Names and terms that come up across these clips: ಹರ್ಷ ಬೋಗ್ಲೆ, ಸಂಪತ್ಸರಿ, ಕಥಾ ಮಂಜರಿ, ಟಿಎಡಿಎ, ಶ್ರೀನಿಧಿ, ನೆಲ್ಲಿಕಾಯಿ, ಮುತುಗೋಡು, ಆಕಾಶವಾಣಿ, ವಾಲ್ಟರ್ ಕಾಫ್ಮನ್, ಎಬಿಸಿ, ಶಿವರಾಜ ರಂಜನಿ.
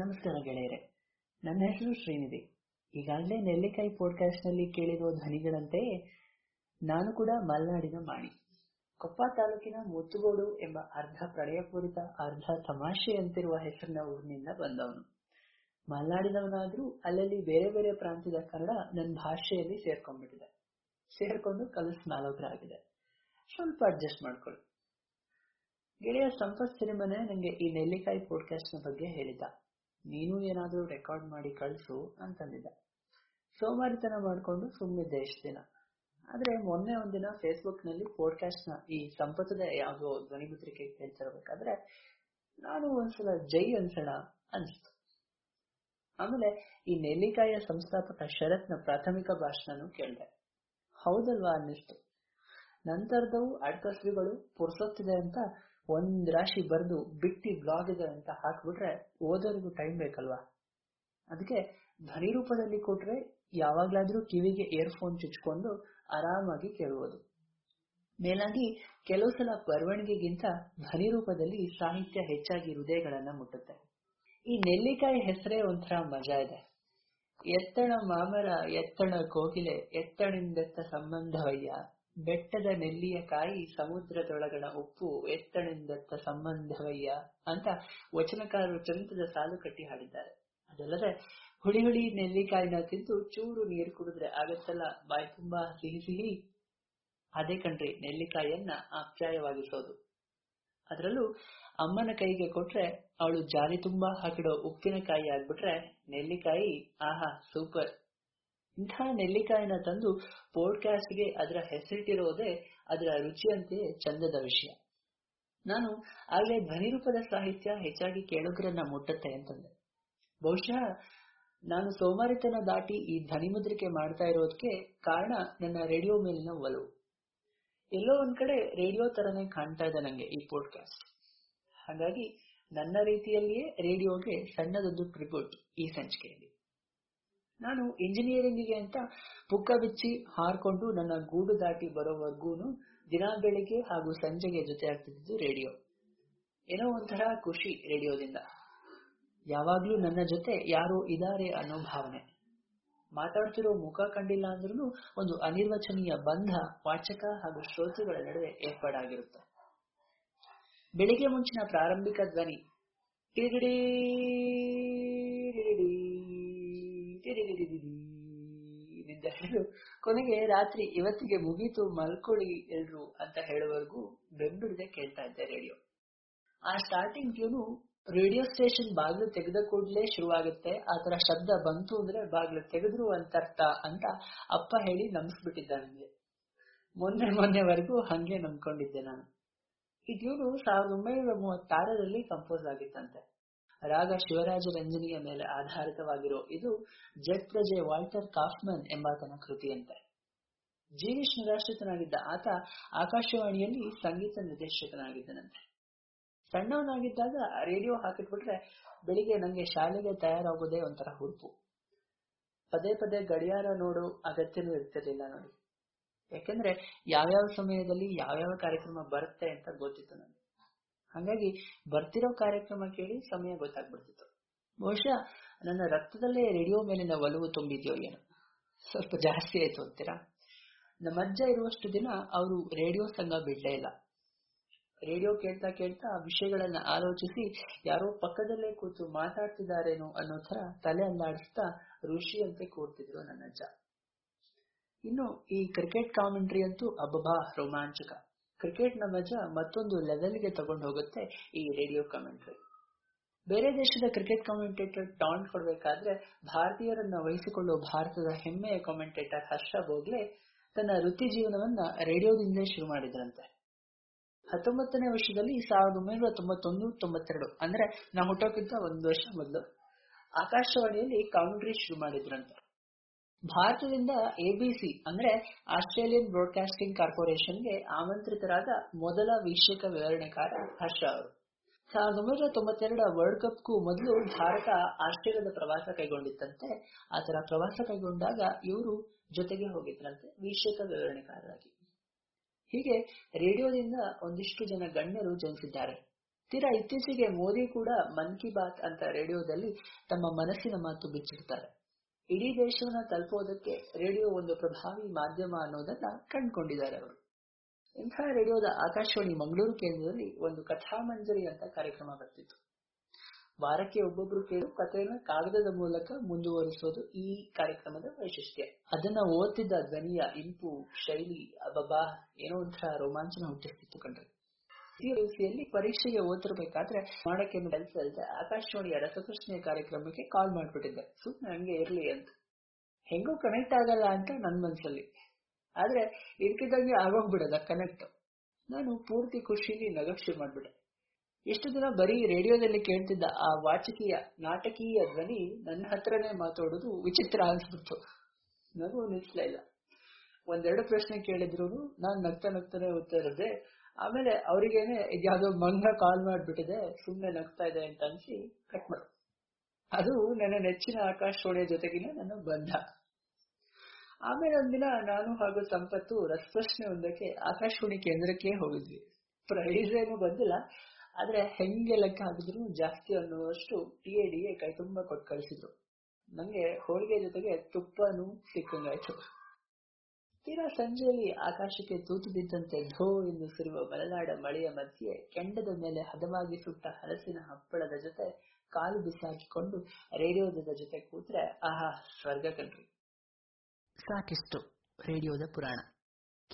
ನಮಸ್ಕಾರ ಗೆಳೆಯರೆ, ನನ್ನ ಹೆಸರು ಶ್ರೀನಿಧಿ. ಈಗಾಗಲೇ ನೆಲ್ಲಿಕಾಯಿ ಪಾಡ್ಕಾಸ್ಟ್ ನಲ್ಲಿ ಕೇಳಿರುವ ಧ್ವನಿಗಳಂತೆಯೇ ನಾನು ಕೂಡ ಮಲೆನಾಡಿನ ಮಾಣಿ. ಕೊಪ್ಪ ತಾಲೂಕಿನ ಮುತುಗೋಡು ಎಂಬ ಅರ್ಧ ಪ್ರಳಯಪೂರಿತ ಅರ್ಧ ತಮಾಷೆ ಅಂತಿರುವ ಹೆಸರಿನ ಊರಿನಿಂದ ಬಂದವನು. ಮಲೆನಾಡಿನವನಾದ್ರೂ ಅಲ್ಲಲ್ಲಿ ಬೇರೆ ಬೇರೆ ಪ್ರಾಂತ್ಯದ ಕನ್ನಡ ನನ್ನ ಭಾಷೆಯಲ್ಲಿ ಸೇರ್ಕೊಂಡು ಕಲಸ್ ನಾಲ್ಕರ ಆಗಿದೆ. ಸ್ವಲ್ಪ ಅಡ್ಜಸ್ಟ್ ಮಾಡ್ಕೊಳ್ಳಿ ಗೆಳೆಯ. ಸಂಪತ್ಸರಿ ಮನೆ ನಂಗೆ ಈ ನೆಲ್ಲಿಕಾಯಿ ಪಾಡ್ಕಾಸ್ಟ್ ನ ಬಗ್ಗೆ ಹೇಳಿದ್ದ. ನೀನು ಏನಾದ್ರೂ ರೆಕಾರ್ಡ್ ಮಾಡಿ ಕಳ್ಸು ಅಂತಂದಿದ್ದ. ಸೋಮಾರಿತನ ಮಾಡ್ಕೊಂಡು ಸುಮ್ಮನಿದ್ದೆ ಇಷ್ಟು ದಿನ. ಆದ್ರೆ ಮೊನ್ನೆ ಒಂದಿನ ಫೇಸ್ಬುಕ್ ನಲ್ಲಿ ಪಾಡ್ಕಾಸ್ಟ್ ನ ಈ ಸಂಪತ್ತದ ಯಾವುದೋ ಧ್ವನಿಪತ್ರಿಕೆ ಕೇಳ್ತಿರ್ಬೇಕಾದ್ರೆ ನಾನು ಒಂದ್ಸಲ ಜೈ ಅನ್ಸೋಣ ಅನ್ಸ್ತು. ಆಮೇಲೆ ಈ ನೆಲ್ಲಿಕಾಯಿಯ ಸಂಸ್ಥಾಪಕ ಶರತ್ನ ಪ್ರಾಥಮಿಕ ಭಾಷಣನು ಕೇಳಿದೆ. ಹೌದಲ್ವಾ ಅನ್ನಿಸ್ತು. ನಂತರದವು ಅಡ್ಕಸರಿಗಳು ಪುರ್ಸೊತ್ತಿದೆ ಅಂತ ಒಂದ್ ರಾಶಿ ಬರೆದು ಬಿಟ್ಟಿ ಬ್ಲಾಗ್ ಇದೆ ಅಂತ ಹಾಕ್ಬಿಟ್ರೆ ಓದೋರಿಗೂ ಟೈಮ್ ಬೇಕಲ್ವಾ. ಅದಕ್ಕೆ ಧ್ವನಿ ರೂಪದಲ್ಲಿ ಕೊಟ್ರೆ ಯಾವಾಗ್ಲಾದ್ರೂ ಕಿವಿಗೆ ಇಯರ್ಫೋನ್ ಚುಚ್ಕೊಂಡು ಆರಾಮಾಗಿ ಕೇಳುವುದು. ಮೇಲಾಗಿ ಕೆಲವು ಸಲ ಬರವಣಿಗೆಗಿಂತ ಧ್ವನಿ ರೂಪದಲ್ಲಿ ಸಾಹಿತ್ಯ ಹೆಚ್ಚಾಗಿ ಹೃದಯಗಳನ್ನ ಮುಟ್ಟುತ್ತೆ. ಈ ನೆಲ್ಲಿಕಾಯಿ ಹೆಸರೇ ಒಂಥರ ಮಜಾ ಇದೆ. ಎತ್ತಣ ಮಾಮರ ಎತ್ತಣ ಕೋಗಿಲೆ ಎತ್ತಣಿಂದೆತ್ತ ಸಂಬಂಧವಯ್ಯ, ಬೆಟ್ಟದ ನೆಲ್ಲಿಯ ಕಾಯಿ ಸಮುದ್ರದೊಳಗಣ ಉಪ್ಪು ಎತ್ತಣಿಂದತ್ತ ಸಂಬಂಧವಯ್ಯ ಅಂತ ವಚನಕಾರರು ಚಂದದ ಸಾಲು ಕಟ್ಟಿ ಹಾಡಿದ್ದಾರೆ. ಅದಲ್ಲದೆ ಹುಳಿ ಹುಳಿ ನೆಲ್ಲಿಕಾಯಿನ ತಿಂದು ಚೂರು ನೀರು ಕುಡಿದ್ರೆ ಆಗತ್ತಲ್ಲ ಬಾಯಿ ತುಂಬಾ ಸಿಹಿ ಸಿಹಿ, ಅದೇ ಕಣ್ರಿ ನೆಲ್ಲಿಕಾಯಿಯನ್ನ ಆಪ್ಯಾಯವಾಗಿಸೋದು. ಅದರಲ್ಲೂ ಅಮ್ಮನ ಕೈಗೆ ಕೊಟ್ರೆ ಅವಳು ಜಾರಿ ತುಂಬಾ ಹಾಕಿಡೋ ಉಪ್ಪಿನಕಾಯಿ ಆಗ್ಬಿಟ್ರೆ ನೆಲ್ಲಿಕಾಯಿ ಆಹಾ ಸೂಪರ್. ಇಂಥ ನೆಲ್ಲಿಕಾಯಿನ ತಂದು ಪಾಡ್ಕಾಸ್ಟ್ಗೆ ಅದರ ಹೆಸರಿಟ್ಟಿರೋದೇ ಅದರ ರುಚಿಯಂತೆಯೇ ಚಂದದ ವಿಷಯ. ನಾನು ಆಗಲೇ ಧ್ವನಿ ರೂಪದ ಸಾಹಿತ್ಯ ಹೆಚ್ಚಾಗಿ ಕೇಳೋಕರನ್ನ ಮುಟ್ಟತ್ತೆ ಅಂತಂದೆ. ಬಹುಶಃ ನಾನು ಸೋಮಾರಿತನ ದಾಟಿ ಈ ಧ್ವನಿ ಮುದ್ರಿಕೆ ಮಾಡ್ತಾ ಇರೋದಕ್ಕೆ ಕಾರಣ ನನ್ನ ರೇಡಿಯೋ ಮೇಲಿನ ಒಲವು. ಎಲ್ಲೋ ಒಂದ್ ಕಡೆ ರೇಡಿಯೋ ತರನೇ ಕಾಣ್ತಾ ಇದೆ ನಂಗೆ ಈ ಪಾಡ್ಕಾಸ್ಟ್. ಹಾಗಾಗಿ ನನ್ನ ರೀತಿಯಲ್ಲಿಯೇ ರೇಡಿಯೋಗೆ ಸಣ್ಣದೊಂದು ಟ್ರಿಬ್ಯೂಟ್ ಈ ಸಂಚಿಕೆಯಲ್ಲಿ. ನಾನು ಇಂಜಿನಿಯರಿಂಗ್ಗೆ ಅಂತ ಪುಕ್ಕ ಬಿಚ್ಚಿ ಹಾರ್ಕೊಂಡು ನನ್ನ ಗೂಡು ದಾಟಿ ಬರೋವರೆಗೂನು ದಿನ ಬೆಳಿಗ್ಗೆ ಹಾಗೂ ಸಂಜೆಗೆ ಜೊತೆ ಆಗ್ತಿದ್ದು ರೇಡಿಯೋ. ಏನೋ ಒಂಥರ ಖುಷಿ ರೇಡಿಯೋದಿಂದ. ಯಾವಾಗ್ಲೂ ನನ್ನ ಜೊತೆ ಯಾರೋ ಇದಾರೆ ಅನ್ನೋ ಭಾವನೆ. ಮಾತಾಡ್ತಿರೋ ಮುಖ ಕಂಡಿಲ್ಲ ಅಂದ್ರೂ ಒಂದು ಅನಿರ್ವಚನೀಯ ಬಂಧ ವಾಚಕ ಹಾಗೂ ಶ್ರೋತೃಗಳ ನಡುವೆ ಏರ್ಪಾಡಾಗಿರುತ್ತೆ. ಬೆಳಿಗ್ಗೆ ಮುಂಚಿನ ಪ್ರಾರಂಭಿಕ ಧ್ವನಿ ಟಿರಿಗಿಡೀ ಟಿರಿಗಿಡೀ ನಿಂದ ಹೇಳಿದ್ರು ಕೊನೆಗೆ ರಾತ್ರಿ ಇವತ್ತಿಗೆ ಮುಗೀತು ಮಲ್ಕೊಳ್ಳಿ ಎಲ್ರು ಅಂತ ಹೇಳುವವರೆಗೂ ಬೆಂಬಿಡದೆ ಕೇಳ್ತಾ ಇದ್ದೆ ರೇಡಿಯೋ. ಆ ಸ್ಟಾರ್ಟಿಂಗ್ ಟ್ಯೂನು ರೇಡಿಯೋ ಸ್ಟೇಷನ್ ಬಾಗಿಲು ತೆಗೆದ ಕೂಡಲೇ ಶುರುವಾಗುತ್ತೆ. ಆತರ ಶಬ್ದ ಬಂತು ಅಂದ್ರೆ ಬಾಗಿಲು ತೆಗೆದ್ರು ಅಂತರ್ಥ ಅಂತ ಅಪ್ಪ ಹೇಳಿ ನಂಬಿಸ್ಬಿಟ್ಟಿದ್ದ ನನಗೆ. ಮೊನ್ನೆವರೆಗೂ ಹಂಗೆ ನಂಬ್ಕೊಂಡಿದ್ದೆ ನಾನು. ಈ ಟ್ಯೂನು 1936ರಲ್ಲಿ ಕಂಪೋಸ್ ಆಗಿತ್ತಂತೆ. ರಾಗ ಶಿವರಾಜ ರಂಜನಿಯ ಮೇಲೆ ಆಧಾರಿತವಾಗಿರೋ ಇದು ಜಟ್ ಪ್ರಜೆ ವಾಲ್ಟರ್ ಕಾಫ್ಮನ್ ಎಂಬಾತನ ಕೃತಿಯಂತೆ. ಜಿ ವಿಶ್ ನಿರಾಶ್ರಿತನಾಗಿದ್ದ ಆತ ಆಕಾಶವಾಣಿಯಲ್ಲಿ ಸಂಗೀತ ನಿರ್ದೇಶಕನಾಗಿದ್ದನಂತೆ. ಸಣ್ಣವನಾಗಿದ್ದಾಗ ರೇಡಿಯೋ ಹಾಕಿಟ್ಬಿಟ್ರೆ ಬೆಳಿಗ್ಗೆ ನಂಗೆ ಶಾಲೆಗೆ ತಯಾರಾಗೋದೇ ಒಂಥರ ಹುಡುಪು. ಪದೇ ಪದೇ ಗಡಿಯಾರ ನೋಡೋ ಅಗತ್ಯನೂ ಇರ್ತಿರ್ಲಿಲ್ಲ ನೋಡಿ. ಯಾಕೆಂದ್ರೆ ಯಾವ್ಯಾವ ಸಮಯದಲ್ಲಿ ಯಾವ್ಯಾವ ಕಾರ್ಯಕ್ರಮ ಬರುತ್ತೆ ಅಂತ ಗೊತ್ತಿತ್ತು ನನಗೆ. ಹಾಗಾಗಿ ಬರ್ತಿರೋ ಕಾರ್ಯಕ್ರಮ ಕೇಳಿ ಸಮಯ ಗೊತ್ತಾಗ್ಬಿಡ್ತಿತ್ತು. ಬಹುಶಃ ನನ್ನ ರಕ್ತದಲ್ಲೇ ರೇಡಿಯೋ ಮೇಲಿನ ಒಲವು ತುಂಬಿದ್ಯೋ ಏನೋ, ಸ್ವಲ್ಪ ಜಾಸ್ತಿ ಆಯ್ತು ಅಂತೀರಾ. ನಮ್ಮಜ್ಜ ಇರುವಷ್ಟು ದಿನ ಅವರು ರೇಡಿಯೋ ಸಂಘ ಬಿಡ್ಲೇ ಇಲ್ಲ. ರೇಡಿಯೋ ಕೇಳ್ತಾ ಕೇಳ್ತಾ ವಿಷಯಗಳನ್ನ ಆಲೋಚಿಸಿ ಯಾರೋ ಪಕ್ಕದಲ್ಲೇ ಕೂತು ಮಾತಾಡ್ತಿದ್ದಾರೇನೋ ಅನ್ನೋ ತರ ತಲೆ ಅಲ್ಲಾಡಿಸ್ತಾ ಋಷಿಯಂತೆ ಕೂರ್ತಿದ್ರು ನನ್ನಜ್ಜ. ಇನ್ನು ಈ ಕ್ರಿಕೆಟ್ ಕಾಮೆಂಟ್ರಿ ಅಂತೂ ಅಬ್ಬಬ್ಬಾ ರೋಮಾಂಚಕ. ಕ್ರಿಕೆಟ್ ನ ಮಜಾ ಮತ್ತೊಂದು ಲೆವೆಲ್ಗೆ ತಗೊಂಡು ಹೋಗುತ್ತೆ ಈ ರೇಡಿಯೋ ಕಾಮೆಂಟ್ರಿ. ಬೇರೆ ದೇಶದ ಕ್ರಿಕೆಟ್ ಕಾಮೆಂಟೇಟರ್ ಟಾಂಟ್ ಕೊಡಬೇಕಾದ್ರೆ ಭಾರತೀಯರನ್ನ ವಹಿಸಿಕೊಳ್ಳುವ ಭಾರತದ ಹೆಮ್ಮೆಯ ಕಾಮೆಂಟೇಟರ್ ಹರ್ಷ ಬೋಗ್ಲೆ ತನ್ನ ವೃತ್ತಿ ಜೀವನವನ್ನ ರೇಡಿಯೋದಿಂದಲೇ ಶುರು ಮಾಡಿದ್ರಂತೆ. 19ನೇ ವರ್ಷದಲ್ಲಿ 1991-92 ಅಂದ್ರೆ ನಾ ಹುಟ್ಟೋಕ್ಕಿಂತ ಒಂದು ವರ್ಷ ಮೊದಲು ಆಕಾಶವಾಣಿಯಲ್ಲಿ ಕಾಮೆಂಟ್ರಿ ಶುರು ಮಾಡಿದ್ರಂತೆ. ಭಾರತದಿಂದ ಎಬಿಸಿ ಅಂದ್ರೆ ಆಸ್ಟ್ರೇಲಿಯನ್ ಬ್ರಾಡ್ಕಾಸ್ಟಿಂಗ್ ಕಾರ್ಪೊರೇಷನ್ಗೆ ಆಮಂತ್ರಿತರಾದ ಮೊದಲ ವೀಕ್ಷಕ ವಿವರಣೆಕಾರ ಹರ್ಷ ಅವರು. 1992 ವರ್ಲ್ಡ್ ಕಪ್ಗೂ ಮೊದಲು ಭಾರತ ಆಸ್ಟ್ರೇಲಿಯಾದ ಪ್ರವಾಸ ಕೈಗೊಂಡಿತ್ತಂತೆ. ಆತರ ಪ್ರವಾಸ ಕೈಗೊಂಡಾಗ ಇವರು ಜೊತೆಗೆ ಹೋಗಿದ್ರಂತೆ ವೀಕ್ಷಕ ವಿವರಣೆಕಾರರಾಗಿ. ಹೀಗೆ ರೇಡಿಯೋದಿಂದ ಒಂದಿಷ್ಟು ಜನ ಗಣ್ಯರು ಜನಿಸಿದ್ದಾರೆ. ತೀರಾ ಇತ್ತೀಚೆಗೆ ಮೋದಿ ಕೂಡ ಮನ್ ಕಿ ಬಾತ್ ಅಂತ ರೇಡಿಯೋದಲ್ಲಿ ತಮ್ಮ ಮನಸ್ಸಿನ ಮಾತು ಬಿಚ್ಚಿಡ್ತಾರೆ. ಇಡೀ ದೇಶವನ್ನ ತಲುಪೋದಕ್ಕೆ ರೇಡಿಯೋ ಒಂದು ಪ್ರಭಾವಿ ಮಾಧ್ಯಮ ಅನ್ನೋದನ್ನ ಕಂಡುಕೊಂಡಿದ್ದಾರೆ ಅವರು. ಇಂತಹ ರೇಡಿಯೋದ ಆಕಾಶವಾಣಿ ಮಂಗಳೂರು ಕೇಂದ್ರದಲ್ಲಿ ಒಂದು ಕಥಾ ಮಂಜರಿ ಅಂತ ಕಾರ್ಯಕ್ರಮ ಬರ್ತಿತ್ತು. ವಾರಕ್ಕೆ ಒಬ್ಬೊಬ್ರು ಕೇಳು ಕಥೆಯನ್ನು ಕಾಗದದ ಮೂಲಕ ಮುಂದುವರಿಸೋದು ಈ ಕಾರ್ಯಕ್ರಮದ ವೈಶಿಷ್ಟ್ಯ. ಅದನ್ನ ಓದ್ತಿದ್ದ ಧ್ವನಿಯ ಇಂಪು ಶೈಲಿ ಅಬಬಾ ಏನೋ ಒಂಥರ ರೋಮಾಂಚನ ಹುಟ್ಟಿಸ್ತಿತ್ತು ಕಂಡ್ರೆ. ಯಲ್ಲಿ ಪರೀಕ್ಷೆಗೆ ಓದ್ತಿರ್ಬೇಕಾದ್ರೆ ಮಾಡಕ್ಕೆ ಕೆಲಸ ಇಲ್ಲದೆ ಆಕಾಶವಾಣಿಯ ರಸಪ್ರಶ್ನೆ ಕಾರ್ಯಕ್ರಮಕ್ಕೆ ಕಾಲ್ ಮಾಡ್ಬಿಟ್ಟಿದ್ದೆ, ಸುಮ್ಮನೆ ಹಂಗೆ ಇರ್ಲಿ ಅಂತ. ಹೆಂಗೂ ಕನೆಕ್ಟ್ ಆಗಲ್ಲ ಅಂತ ನನ್ ಮನ್ಸಲ್ಲಿ, ಆದ್ರೆ ಇದ್ಕಿದ್ದಂಗೆ ಆಗೋಗ್ಬಿಡದ ಕನೆಕ್ಟ್. ನಾನು ಪೂರ್ತಿ ಖುಷಿಲಿ ನಗಕ್ಷೆ ಮಾಡ್ಬಿಟ್ಟೆ. ಎಷ್ಟು ದಿನ ಬರೀ ರೇಡಿಯೋದಲ್ಲಿ ಕೇಳ್ತಿದ್ದ ಆ ವಾಚಕೀಯ ನಾಟಕೀಯ ಧ್ವನಿ ನನ್ನ ಹತ್ರನೇ ಮಾತಾಡೋದು ವಿಚಿತ್ರ ಅನ್ಸ್ಬಿಡ್ತು. ನಗು ನಿಲ್ಸ್ಲೇ ಇಲ್ಲ. ಒಂದೆರಡು ಪ್ರಶ್ನೆ ಕೇಳಿದ್ರು ನಾನ್ ನಗ್ತಾನೆ ಉತ್ತರಿಸಿದೆ. ಆಮೇಲೆ ಅವರಿಗೇನೆ ಇದ್ಯಾವುದೋ ಮಂಗ ಕಾಲ್ ಮಾಡ್ಬಿಟ್ಟಿದೆ, ಸುಮ್ನೆ ನಗ್ತಾ ಇದೆ ಅಂತ ಅನ್ಸಿ ಕಟ್ ಮಾಡು. ಅದು ನನ್ನ ನೆಚ್ಚಿನ ಆಕಾಶವಾಣಿಯ ಜೊತೆಗಿನ ನನ್ನ ಬಂಧ. ಆಮೇಲೆ ಒಂದಿನ ನಾನು ಹಾಗೂ ಸಂಪತ್ತು ರಸಪ್ರಶ್ನೆ ಒಂದಕ್ಕೆ ಆಕಾಶವಾಣಿ ಕೇಂದ್ರಕ್ಕೆ ಹೋಗಿದ್ವಿ. ಪ್ರೈಸ್ ಏನು ಬಂದಿಲ್ಲ, ಆದ್ರೆ ಹೆಂಗೆ ಲೆಕ್ಕ ಹಾಕಿದ್ರು ಜಾಸ್ತಿ ಅನ್ನುವಷ್ಟು ಟಿಎಡಿಎ ಕೈ ತುಂಬಾ ಕೊಟ್ಟು ಕಳಿಸಿದ್ರು. ನಂಗೆ ಹೋಳಿಗೆ ಜೊತೆಗೆ ತುಪ್ಪನೂ ಸಿಕ್ಕಂಗಾಯ್ತು. ತೀರಾ ಸಂಜೆಯಲ್ಲಿ ಆಕಾಶಕ್ಕೆ ತೂತು ಬಿದ್ದಂತೆ ಧೋ ಎಂದು ಸುರುವ ಮಲೆನಾಡ ಮಳೆಯ ಮಧ್ಯೆ ಕೆಂಡದ ಮೇಲೆ ಹದವಾಗಿ ಸುಟ್ಟ ಹಲಸಿನ ಹಪ್ಪಳದ ಜೊತೆ ಕಾಲು ಬಿಸಾಕಿಕೊಂಡು ರೇಡಿಯೋದ ಜೊತೆ ಕೂತ್ರೆ ಆಹಾ ಸ್ವರ್ಗ ಕಂಡ್ರಿ. ಸಾಕಿಷ್ಟು ರೇಡಿಯೋದ ಪುರಾಣ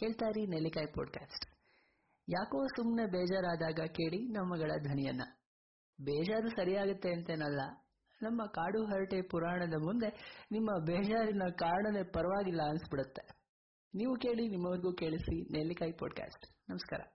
ಕೇಳ್ತಾರಿ ನೆಲ್ಲಿಕಾಯಿ ಪಾಡ್ಕಾಸ್ಟ್. ಯಾಕೋ ಸುಮ್ಮನೆ ಬೇಜಾರಾದಾಗ ಕೇಳಿ ನಮ್ಮಗಳ ಧ್ವನಿಯನ್ನ. ಬೇಜಾರು ಸರಿಯಾಗುತ್ತೆ ಅಂತೇನಲ್ಲ, ನಮ್ಮ ಕಾಡು ಹರಟೆ ಪುರಾಣದ ಮುಂದೆ ನಿಮ್ಮ ಬೇಜಾರಿನ ಕಾರಣನೇ ಪರವಾಗಿಲ್ಲ ಅನ್ಸ್ಬಿಡುತ್ತೆ. ನೀವು ಕೇಳಿ ನಿಮ್ಮವರೆಗೂ ಕೇಳಿಸಿ ನೆಲ್ಲಿಕಾಯಿ ಪಾಡ್ಕಾಸ್ಟ್. ನಮಸ್ಕಾರ.